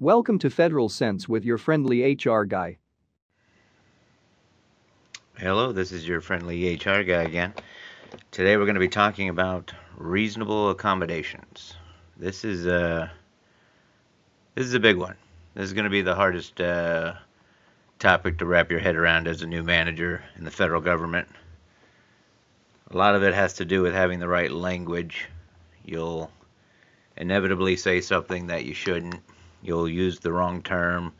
Welcome to Federal Sense with your friendly HR guy. Hello, this is your friendly HR guy again. Today we're going to be talking about reasonable accommodations. This is a big one. This is going to be the hardest topic to wrap your head around as a new manager in the federal government. A lot of it has to do with having the right language. You'll inevitably say something that you shouldn't. You'll use the wrong term,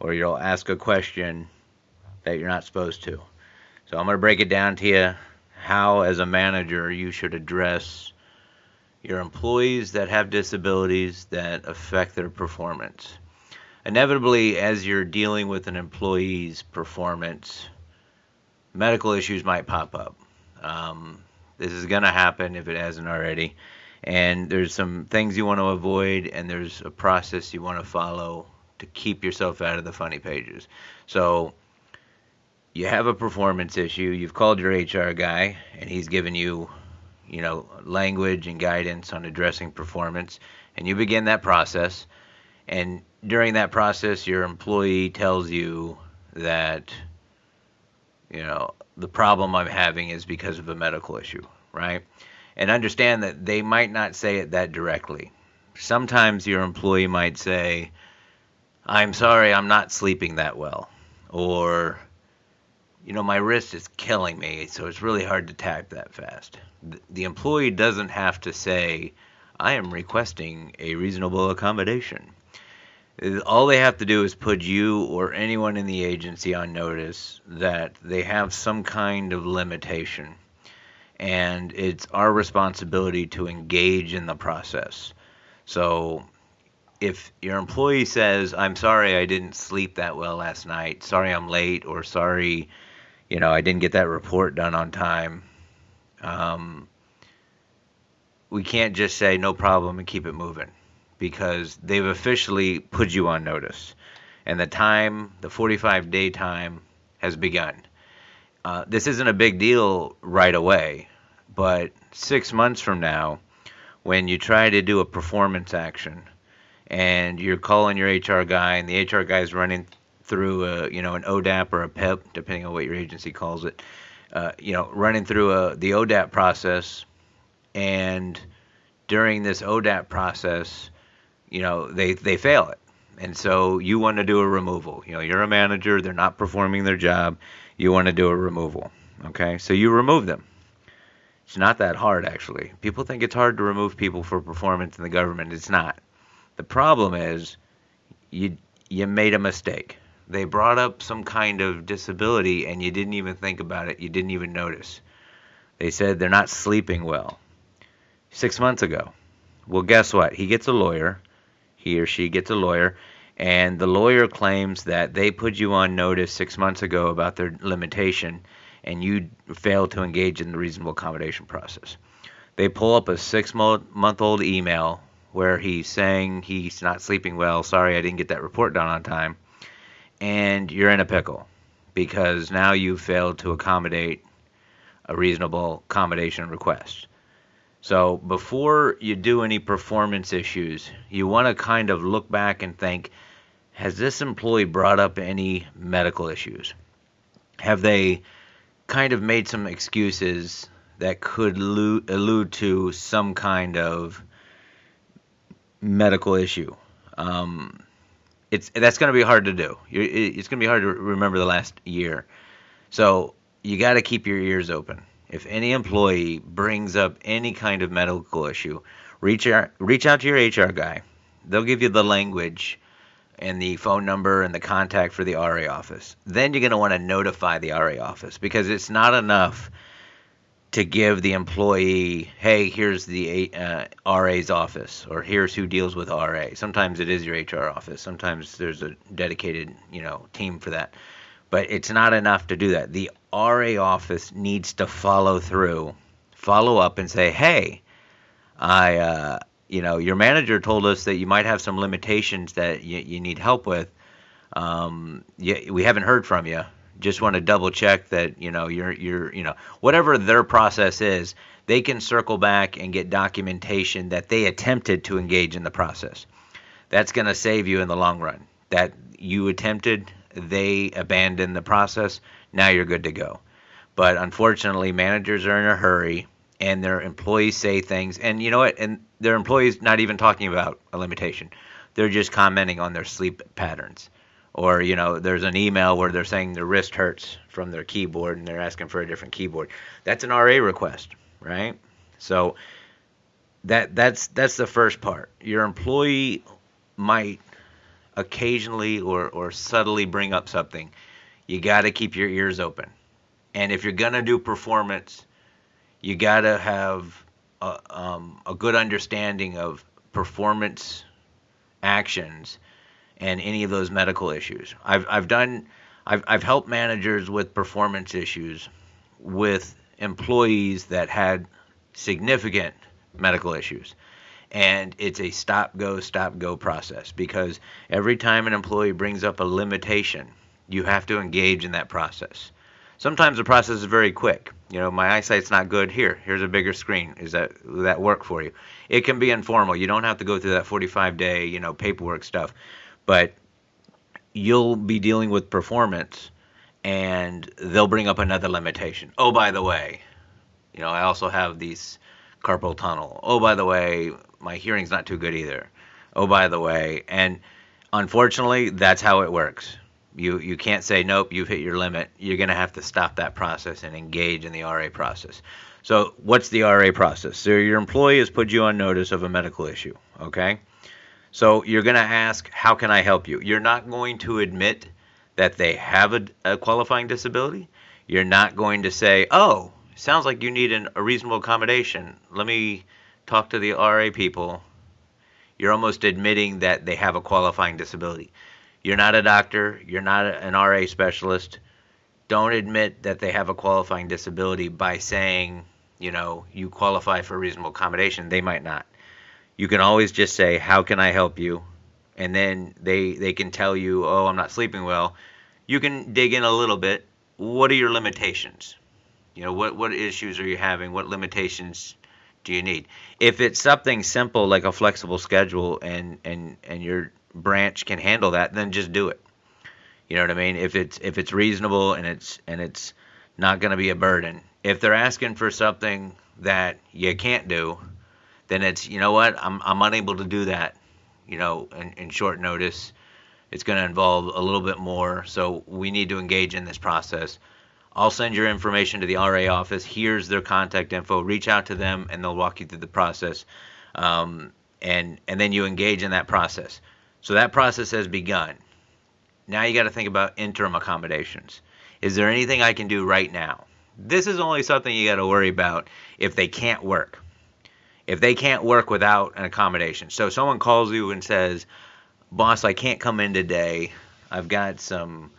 or you'll ask a question that you're not supposed to. So I'm going to break it down to you how, as a manager, you should address your employees that have disabilities that affect their performance. Inevitably, as you're dealing with an employee's performance, medical issues might pop up. This is going to happen if it hasn't already. And there's some things you want to avoid, and there's a process you want to follow to keep yourself out of the funny pages. So you have a performance issue. You've called your HR guy, and he's given you, language and guidance on addressing performance. And you begin that process. And during that process, your employee tells you that, the problem I'm having is because of a medical issue, right? And understand that they might not say it that directly. Sometimes your employee might say, I'm sorry, I'm not sleeping that well. Or, my wrist is killing me, so it's really hard to type that fast. The employee doesn't have to say, I am requesting a reasonable accommodation. All they have to do is put you or anyone in the agency on notice that they have some kind of limitation. And it's our responsibility to engage in the process. So if your employee says, I'm sorry I didn't sleep that well last night, sorry I'm late, or sorry, I didn't get that report done on time, we can't just say no problem and keep it moving, because they've officially put you on notice. And the 45-day time has begun. This isn't a big deal right away, but 6 months from now, when you try to do a performance action and you're calling your HR guy and the HR guy is running through an ODAP or a PEP, depending on what your agency calls it, running through the ODAP process, and during this ODAP process, they fail it. And so you want to do a removal. You're a manager. They're not performing their job. You want to do a removal. Okay? So you remove them. It's not that hard, actually. People think it's hard to remove people for performance in the government. It's not. The problem is you made a mistake. They brought up some kind of disability, and you didn't even think about it. You didn't even notice. They said they're not sleeping well 6 months ago. Well, guess what? He or she gets a lawyer, and the lawyer claims that they put you on notice 6 months ago about their limitation, and you failed to engage in the reasonable accommodation process. They pull up a six-month-old email where he's saying he's not sleeping well, sorry I didn't get that report done on time, and you're in a pickle because now you failed to accommodate a reasonable accommodation request. So before you do any performance issues, you want to kind of look back and think, has this employee brought up any medical issues? Have they kind of made some excuses that could allude to some kind of medical issue? That's going to be hard to do. It's going to be hard to remember the last year. So you got to keep your ears open. If any employee brings up any kind of medical issue, reach out to your HR guy. They'll give you the language and the phone number and the contact for the RA office. Then you're going to want to notify the RA office, because it's not enough to give the employee, hey, here's the RA's office, or here's who deals with RA. Sometimes it is your HR office. Sometimes there's a dedicated, team for that. But it's not enough to do that. The RA office needs to follow up and say, hey, I you know, your manager told us that you might have some limitations that you need help with. We haven't heard from you. Just want to double check that, you know, you're, you know, whatever their process is, they can circle back and get documentation that they attempted to engage in the process. That's going to save you in the long run. That you attempted, they abandoned the process. Now you're good to go. But unfortunately, managers are in a hurry, and their employees say things. And you know what? And their employees not even talking about a limitation. They're just commenting on their sleep patterns. Or, you know, there's an email where they're saying their wrist hurts from their keyboard and they're asking for a different keyboard. That's an RA request, right? So that's the first part. Your employee might occasionally or subtly bring up something. You got to keep your ears open. And if you're going to do performance, you got to have a good understanding of performance actions and any of those medical issues. I've helped managers with performance issues with employees that had significant medical issues. And it's a stop-go process, because every time an employee brings up a limitation, you have to engage in that process. Sometimes the process is very quick. You know, my eyesight's not good. Here's a bigger screen. Is that work for you? It can be informal. You don't have to go through that 45-day, you know, paperwork stuff. But you'll be dealing with performance, and they'll bring up another limitation. Oh, by the way, you know, I also have these carpal tunnel. Oh, by the way, my hearing's not too good either. Oh, by the way. And unfortunately, that's how it works. You can't say, nope, you've hit your limit. You're going to have to stop that process and engage in the RA process. So what's the RA process? So your employee has put you on notice of a medical issue, okay? So you're going to ask, how can I help you? You're not going to admit that they have a qualifying disability. You're not going to say, oh, sounds like you need a reasonable accommodation. Let me talk to the RA people. You're almost admitting that they have a qualifying disability. You're not a doctor. You're not an RA specialist. Don't admit that they have a qualifying disability by saying, you know, you qualify for reasonable accommodation. They might not. You can always just say, how can I help you? And then they can tell you, oh, I'm not sleeping well. You can dig in a little bit. What are your limitations? You know, what issues are you having? What limitations do you need? If it's something simple like a flexible schedule and your branch can handle that, then just do it. You know what I mean? If it's reasonable and it's not going to be a burden. If they're asking for something that you can't do, then it's, you know what, I'm unable to do that, you know, in short notice. It's going to involve a little bit more, so we need to engage in this process. I'll send your information to the RA office. Here's their contact info. Reach out to them, and they'll walk you through the process, and then you engage in that process. So that process has begun. Now you got to think about interim accommodations. Is there anything I can do right now? This is only something you got to worry about if they can't work. If they can't work without an accommodation. So someone calls you and says, boss, I can't come in today. I've got some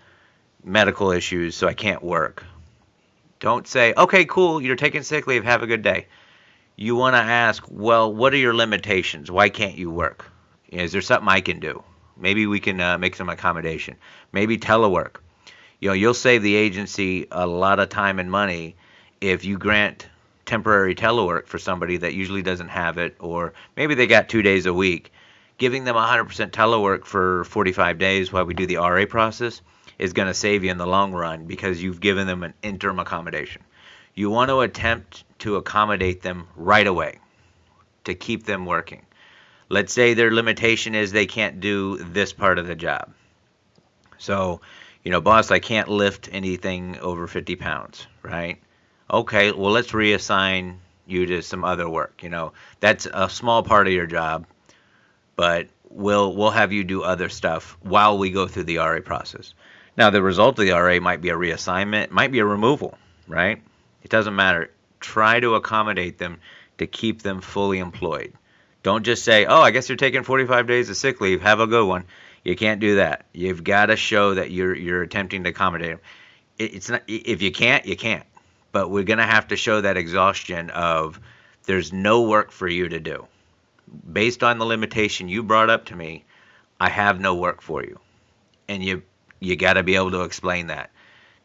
medical issues, so I can't work. Don't say, okay, cool, you're taking sick leave, have a good day. You want to ask, well, what are your limitations? Why can't you work? Is there something I can do? Maybe we can make some accommodation. Maybe telework. You know, you'll save the agency a lot of time and money if you grant temporary telework for somebody that usually doesn't have it, or maybe they got 2 days a week. Giving them 100% telework for 45 days while we do the RA process is going to save you in the long run, because you've given them an interim accommodation. You want to attempt to accommodate them right away to keep them working. Let's say their limitation is they can't do this part of the job. So, you know, boss, I can't lift anything over 50 pounds, right? Okay, well, let's reassign you to some other work. You know, that's a small part of your job, but we'll have you do other stuff while we go through the RA process. Now, the result of the RA might be a reassignment, might be a removal, right? It doesn't matter. Try to accommodate them to keep them fully employed. Don't just say, oh, I guess you're taking 45 days of sick leave. Have a good one. You can't do that. You've got to show that you're attempting to accommodate them. It's not, if you can't, you can't. But we're going to have to show that exhaustion of there's no work for you to do. based on the limitation you brought up to me, I have no work for you. And you got to be able to explain that.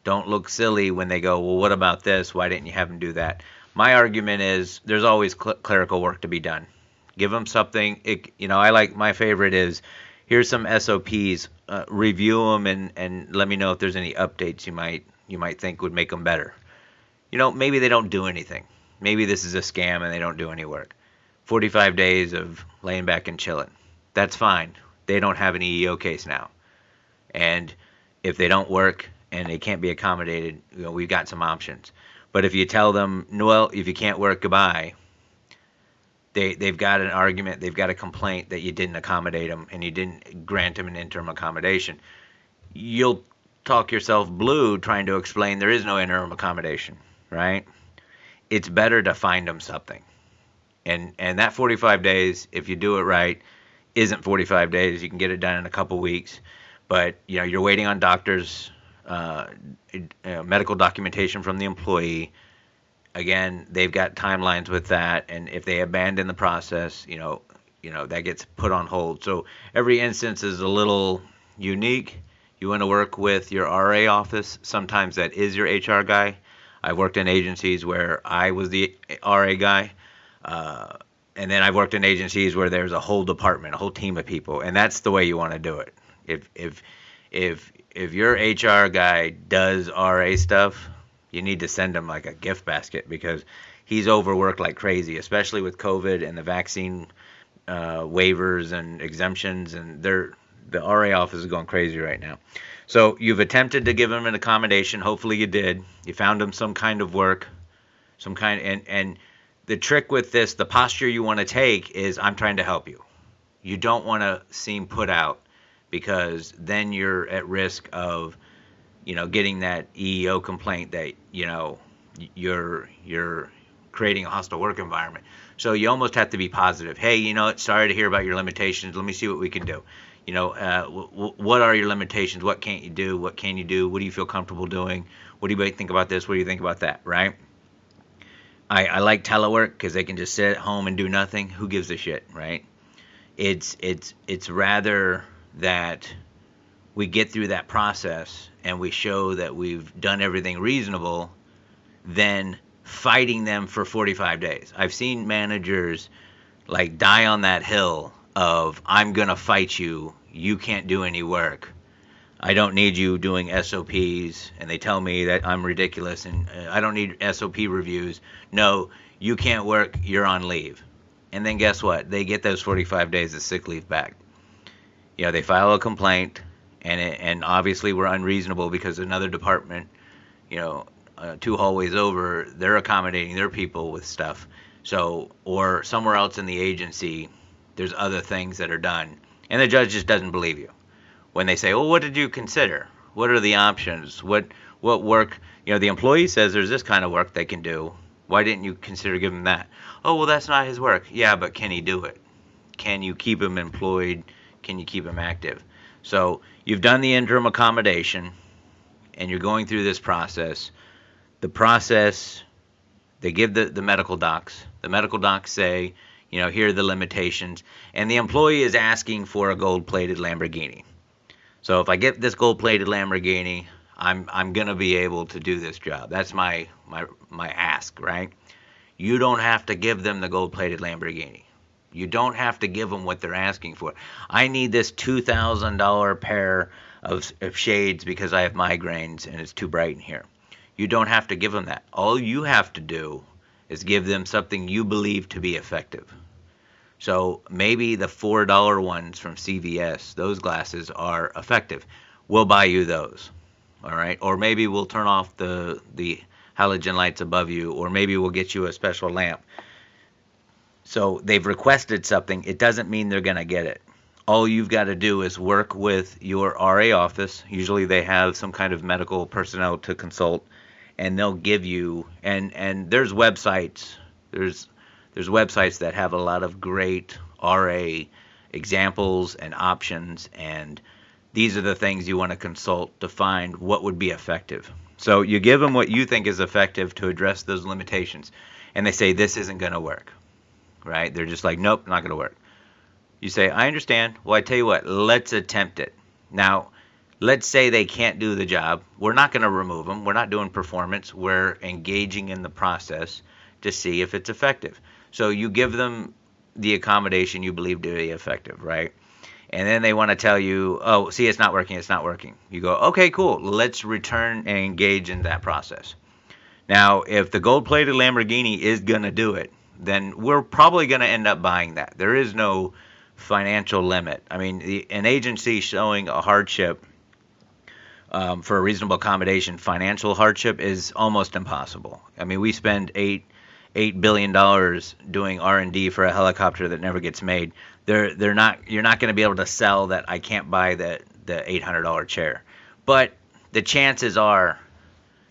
Don't look silly when they go, well, what about this? Why didn't you have them do that? My argument is there's always clerical work to be done. Give them something. My favorite is, here's some SOPs. Review them and let me know if there's any updates you might think would make them better. Maybe they don't do anything. Maybe this is a scam and they don't do any work. 45 days of laying back and chilling. That's fine. They don't have an EEO case now. And if they don't work and they can't be accommodated, we've got some options. But if you tell them, well, if you can't work, goodbye, they've got an argument, they've got a complaint that you didn't accommodate them and you didn't grant them an interim accommodation. You'll talk yourself blue trying to explain there is no interim accommodation, right? It's better to find them something. And that 45 days, if you do it right, isn't 45 days. You can get it done in a couple weeks. But, you're waiting on doctors, medical documentation from the employee. Again, they've got timelines with that, and if they abandon the process, that gets put on hold. So every instance is a little unique. You want to work with your RA office. Sometimes that is your HR guy. I've worked in agencies where I was the RA guy, and then I've worked in agencies where there's a whole department, a whole team of people, and that's the way you want to do it. If your HR guy does RA stuff, you need to send him like a gift basket because he's overworked like crazy, especially with COVID and the vaccine waivers and exemptions. And the RA office is going crazy right now. So you've attempted to give him an accommodation. Hopefully you did. You found him some kind of work, and the trick with this, the posture you want to take is, I'm trying to help you. You don't want to seem put out because then you're at risk of getting that EEO complaint that, you're creating a hostile work environment. So you almost have to be positive. Hey, sorry to hear about your limitations. Let me see what we can do. What are your limitations? What can't you do? What can you do? What do you feel comfortable doing? What do you think about this? What do you think about that? Right? I like telework because they can just sit at home and do nothing. Who gives a shit, right? It's rather that we get through that process and we show that we've done everything reasonable than fighting them for 45 days. I've seen managers like die on that hill of, I'm going to fight you. You can't do any work. I don't need you doing SOPs. And they tell me that I'm ridiculous and I don't need SOP reviews. No, you can't work. You're on leave. And then guess what? They get those 45 days of sick leave back. They file a complaint. And obviously we're unreasonable because another department, two hallways over, they're accommodating their people with stuff. So, or somewhere else in the agency, there's other things that are done. And the judge just doesn't believe you. When they say, well, what did you consider? What are the options? What work? The employee says there's this kind of work they can do. Why didn't you consider giving that? Oh, well, that's not his work. Yeah, but can he do it? Can you keep him employed? Can you keep him active? So you've done the interim accommodation and you're going through this process. The process, they give the medical docs. The medical docs say, here are the limitations. And the employee is asking for a gold-plated Lamborghini. So if I get this gold-plated Lamborghini, I'm going to be able to do this job. That's my ask, right? You don't have to give them the gold-plated Lamborghini. You don't have to give them what they're asking for. I need this $2,000 pair of shades because I have migraines and it's too bright in here. You don't have to give them that. All you have to do is give them something you believe to be effective. So maybe the $4 ones from CVS, those glasses are effective. We'll buy you those, all right? Or maybe we'll turn off the halogen lights above you, or maybe we'll get you a special lamp. So they've requested something. It doesn't mean they're going to get it. All you've got to do is work with your RA office. Usually they have some kind of medical personnel to consult, and they'll give you – and there's websites. There's websites that have a lot of great RA examples and options, and these are the things you want to consult to find what would be effective. So you give them what you think is effective to address those limitations, and they say this isn't going to work. right? They're just like, nope, not going to work. You say, I understand. Well, I tell you what, let's attempt it. Now, let's say they can't do the job. We're not going to remove them. We're not doing performance. We're engaging in the process to see if it's effective. So you give them the accommodation you believe to be effective, right? And then they want to tell you, oh, see, it's not working. It's not working. You go, okay, cool. Let's return and engage in that process. Now, if the gold-plated Lamborghini is going to do it, then we're probably going to end up buying that. There is no financial limit. I mean, an agency showing a hardship for a reasonable accommodation, financial hardship, is almost impossible. I mean, we spend $8 billion doing R&D for a helicopter that never gets made. They're not, you're not going to be able to sell that I can't buy the $800 chair. But the chances are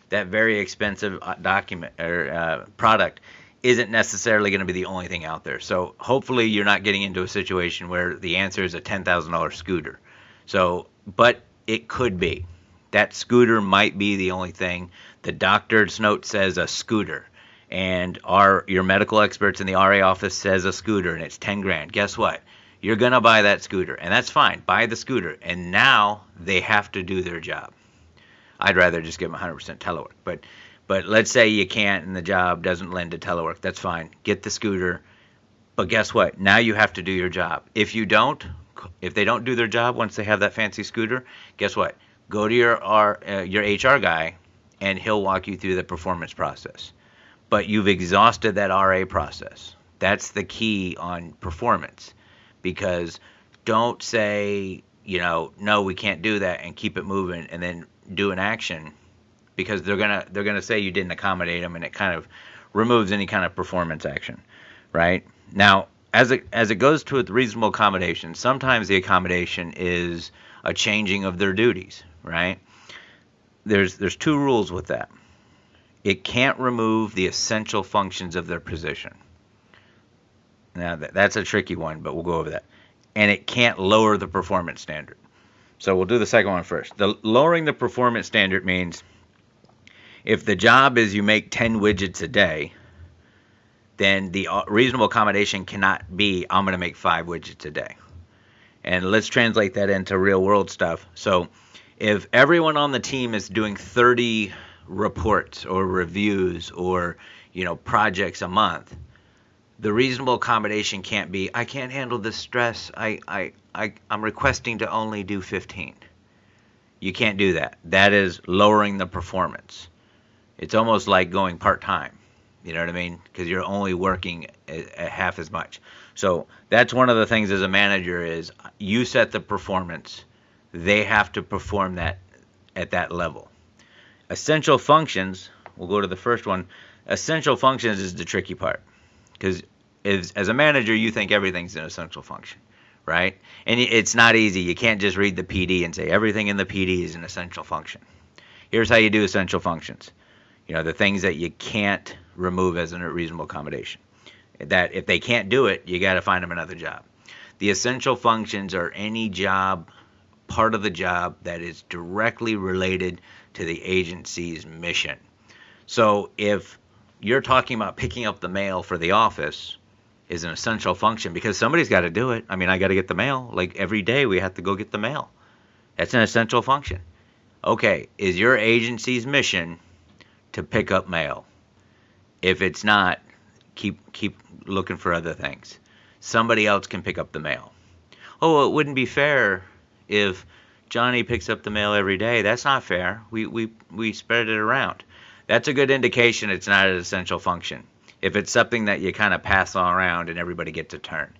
that very expensive document or product isn't necessarily going to be the only thing out there. So hopefully you're not getting into a situation where the answer is a $10,000 scooter. So, but it could be. That scooter might be the only thing. The doctor's note says a scooter, and your medical experts in the RA office says a scooter, and it's 10 grand. Guess what? You're going to buy that scooter, and that's fine. Buy the scooter, and now they have to do their job. I'd rather just give them 100% telework. But let's say you can't and the job doesn't lend to telework. That's fine. Get the scooter. But guess what? Now you have to do your job. If they don't do their job once they have that fancy scooter, guess what? Go to your HR guy, and he'll walk you through the performance process. But you've exhausted that RA process. That's the key on performance, because don't say, no, we can't do that, and keep it moving and then do an action, because they're gonna say you didn't accommodate them, and it kind of removes any kind of performance action, right? Now, as it goes to with reasonable accommodation, sometimes the accommodation is a changing of their duties, right? There's two rules with that. It can't remove the essential functions of their position. Now, that's a tricky one, but we'll go over that. And it can't lower the performance standard. So we'll do the second one first. The lowering the performance standard means if the job is you make 10 widgets a day, then the reasonable accommodation cannot be, I'm going to make 5 widgets a day. And let's translate that into real world stuff. So if everyone on the team is doing 30 reports or reviews or, projects a month, the reasonable accommodation can't be, I can't handle this stress. I'm requesting to only do 15. You can't do that. That is lowering the performance. It's almost like going part-time. You know what I mean? Because you're only working at half as much. So that's one of the things as a manager is you set the performance. They have to perform that at that level. Essential functions, we'll go to the first one. Essential functions is the tricky part. Because as a manager, you think everything's an essential function, right? And it's not easy. You can't just read the PD and say everything in the PD is an essential function. Here's how you do essential functions. The things that you can't remove as a reasonable accommodation. That if they can't do it, you got to find them another job. The essential functions are any job, part of the job that is directly related to the agency's mission. So if you're talking about picking up the mail for the office is an essential function because somebody's got to do it. I mean, I got to get the mail. Like every day we have to go get the mail. That's an essential function. Okay, is your agency's mission to pick up mail? If it's not, keep looking for other things. Somebody else can pick up the mail. Oh, it wouldn't be fair if Johnny picks up the mail every day. That's not fair. We spread it around. That's a good indication it's not an essential function. If it's something that you kind of pass on around and everybody gets a turn,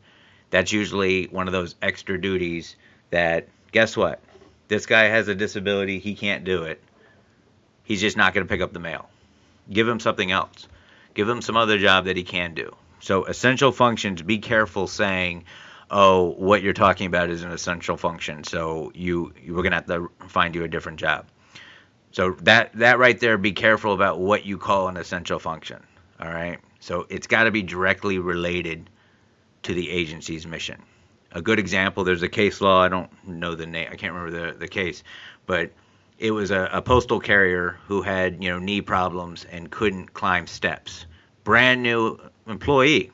that's usually one of those extra duties that, guess what? This guy has a disability. He can't do it. He's just not going to pick up the mail. Give him something else. Give him some other job that he can do. So essential functions, be careful saying, oh, what you're talking about is an essential function, so we're going to have to find you a different job. So that right there, be careful about what you call an essential function, all right? So it's got to be directly related to the agency's mission. A good example, there's a case law, I don't know the name, I can't remember the case, but it was a postal carrier who had knee problems and couldn't climb steps. Brand new employee,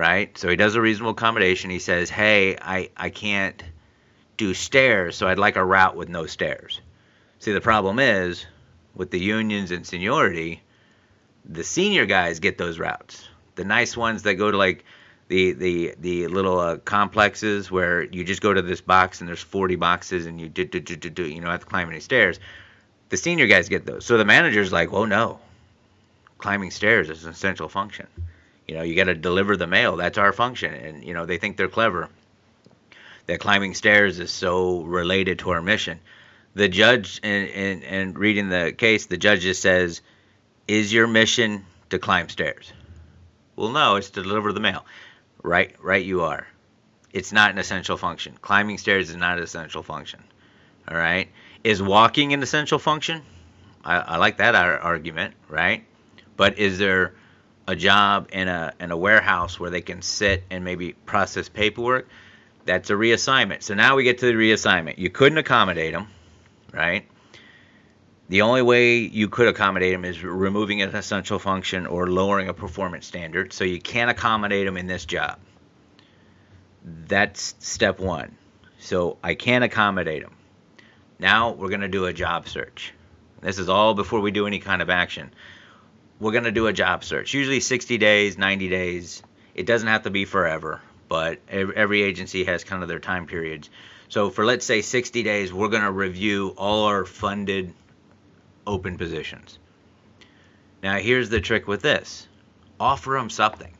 right? So he does a reasonable accommodation. He says, hey, I can't do stairs, so I'd like a route with no stairs. See, the problem is, with the unions and seniority, the senior guys get those routes. The nice ones that go to, like, the little complexes where you just go to this box and there's 40 boxes and you you don't have to climb any stairs. The senior guys get those. So the manager's like, well, no. Climbing stairs is an essential function. You know, you got to deliver the mail. That's our function. And, you know, they think they're clever. That climbing stairs is so related to our mission. The judge, in reading the case, the judge just says, is your mission to climb stairs? Well, no, it's to deliver the mail. Right, you are. It's not an essential function. Climbing stairs is not an essential function. All right? Is walking an essential function? I like that argument, right? But is there a job in a warehouse where they can sit and maybe process paperwork? That's a reassignment. So now we get to the reassignment. You couldn't accommodate them, right? The only way you could accommodate them is removing an essential function or lowering a performance standard. So you can't accommodate them in this job. That's step one. So I can't accommodate them. Now we're going to do a job search. This is all before we do any kind of action. We're going to do a job search. Usually 60 days, 90 days. It doesn't have to be forever, but every agency has kind of their time periods. So for, let's say, 60 days, we're going to review all our funded open positions. Now, here's the trick with this. Offer them something.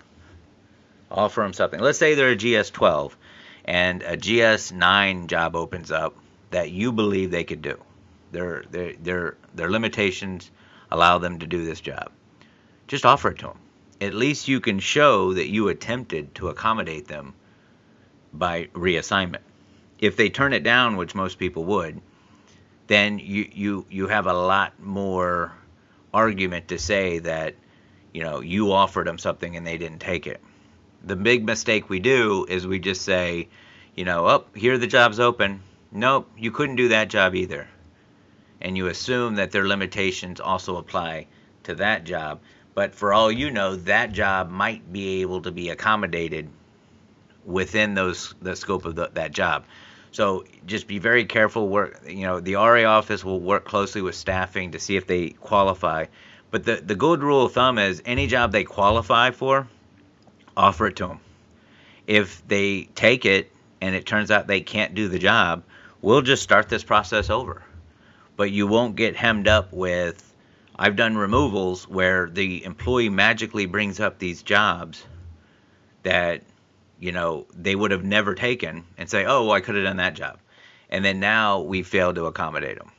Offer them something. Let's say they're a GS-12 and a GS-9 job opens up that you believe they could do. Their limitations allow them to do this job. Just offer it to them. At least you can show that you attempted to accommodate them by reassignment. If they turn it down, which most people would, then you have a lot more argument to say that, you know, you offered them something and they didn't take it. The big mistake we do is we just say, you know, oh, here the job's open. Nope, you couldn't do that job either. And you assume that their limitations also apply to that job. But for all you know, that job might be able to be accommodated within the scope of that job. So just be very careful. The RA office will work closely with staffing to see if they qualify. But the good rule of thumb is any job they qualify for, offer it to them. If they take it and it turns out they can't do the job, we'll just start this process over. But you won't get hemmed up with, I've done removals where the employee magically brings up these jobs that, you know, they would have never taken and say, oh, well, I could have done that job. And then now we failed to accommodate them,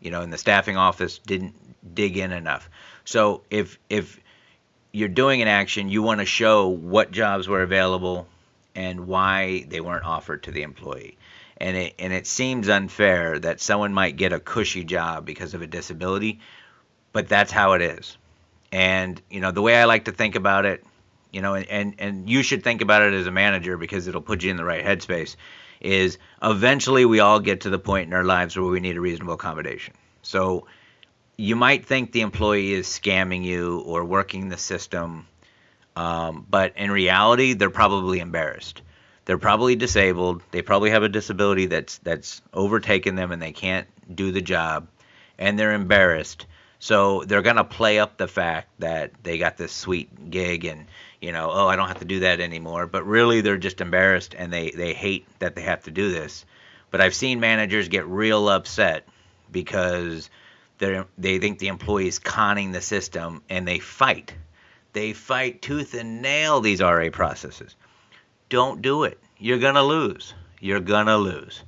you know, and the staffing office didn't dig in enough. So if you're doing an action, you want to show what jobs were available and why they weren't offered to the employee. And it seems unfair that someone might get a cushy job because of a disability, but that's how it is. And, you know, the way I like to think about it, you know, and you should think about it as a manager because it'll put you in the right headspace, is eventually we all get to the point in our lives where we need a reasonable accommodation. So you might think the employee is scamming you or working the system, but in reality, they're probably embarrassed. They're probably disabled. They probably have a disability that's overtaken them and they can't do the job, and they're embarrassed. So they're going to play up the fact that they got this sweet gig and, you know, oh, I don't have to do that anymore. But really, they're just embarrassed and they hate that they have to do this. But I've seen managers get real upset because they think the employee's conning the system, and they fight. They fight tooth and nail these RA processes. Don't do it. You're going to lose. You're going to lose.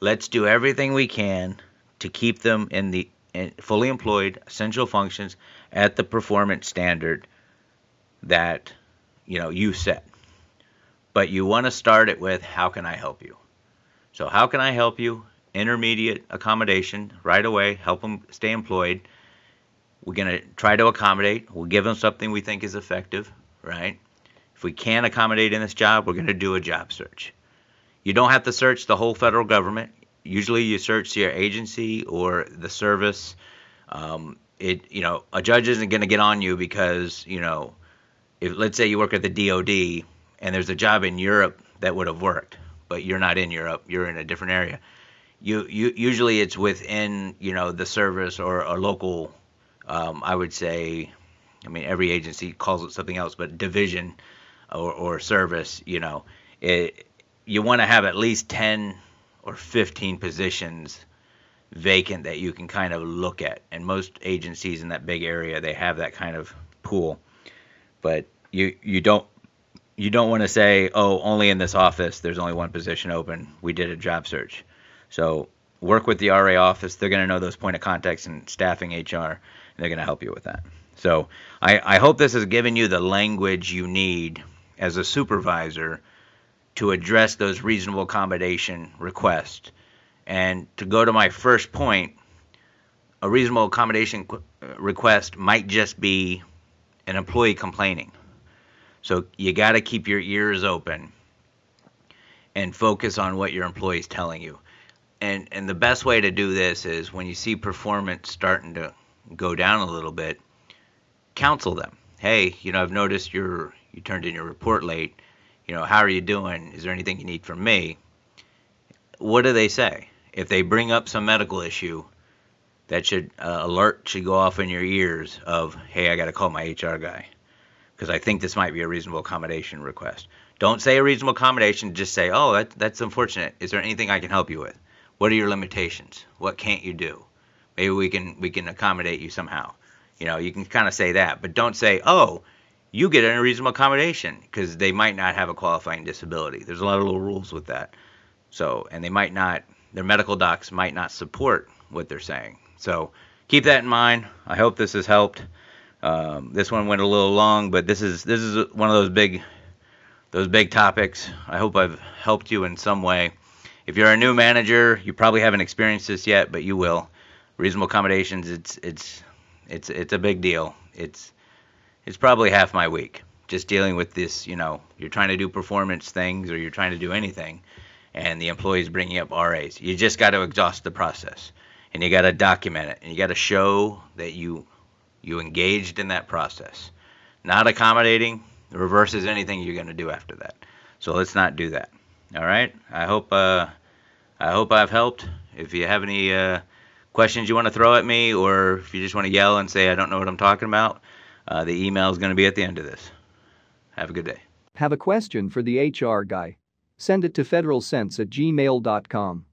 Let's do everything we can to keep them in the fully employed essential functions at the performance standard that, you know, you set. But you want to start it with, how can I help you? So how can I help you? Intermediate accommodation right away. Help them stay employed. We're going to try to accommodate. We'll give them something we think is effective, right? If we can't accommodate in this job, we're going to do a job search. You don't have to search the whole federal government. Usually you search your agency or the service. A judge isn't going to get on you because, you know, if let's say you work at the DOD and there's a job in Europe that would have worked, but you're not in Europe, you're in a different area. You usually it's within, you know, the service or a local, I would say, I mean, every agency calls it something else, but division or service, you know, you want to have at least 10 or 15 positions vacant that you can kind of look at. And most agencies in that big area, they have that kind of pool, but you don't want to say, oh, only in this office, there's only one position open. We did a job search. So work with the RA office. They're going to know those point of contacts in staffing, HR, and they're going to help you with that. So I hope this has given you the language you need as a supervisor to address those reasonable accommodation requests. And to go to my first point, a reasonable accommodation request might just be an employee complaining. So you got to keep your ears open and focus on what your employee is telling you. And the best way to do this is when you see performance starting to go down a little bit, counsel them. Hey, you know, I've noticed you turned in your report late. You know, how are you doing? Is there anything you need from me? What do they say? If they bring up some medical issue, that should alert should go off in your ears of, hey, I got to call my HR guy because I think this might be a reasonable accommodation request. Don't say a reasonable accommodation. Just say, oh, that's unfortunate. Is there anything I can help you with? What are your limitations? What can't you do? Maybe we can accommodate you somehow. You know, you can kind of say that, but don't say, oh, you get an unreasonable accommodation, because they might not have a qualifying disability. There's a lot of little rules with that. So, and they might not, their medical docs might not support what they're saying. So keep that in mind. I hope this has helped. This one went a little long, but this is one of those big topics. I hope I've helped you in some way. If you're a new manager, you probably haven't experienced this yet, but you will. Reasonable accommodations, it's a big deal. It's probably half my week just dealing with this, you know, you're trying to do performance things or you're trying to do anything, and the employee's bringing up RAs. You just got to exhaust the process, and you got to document it, and you got to show that you engaged in that process. Not accommodating reverses anything you're going to do after that. So let's not do that. All right. I hope I've helped. If you have any questions you want to throw at me, or if you just want to yell and say I don't know what I'm talking about, the email is going to be at the end of this. Have a good day. Have a question for the HR guy? Send it to federalsense@gmail.com.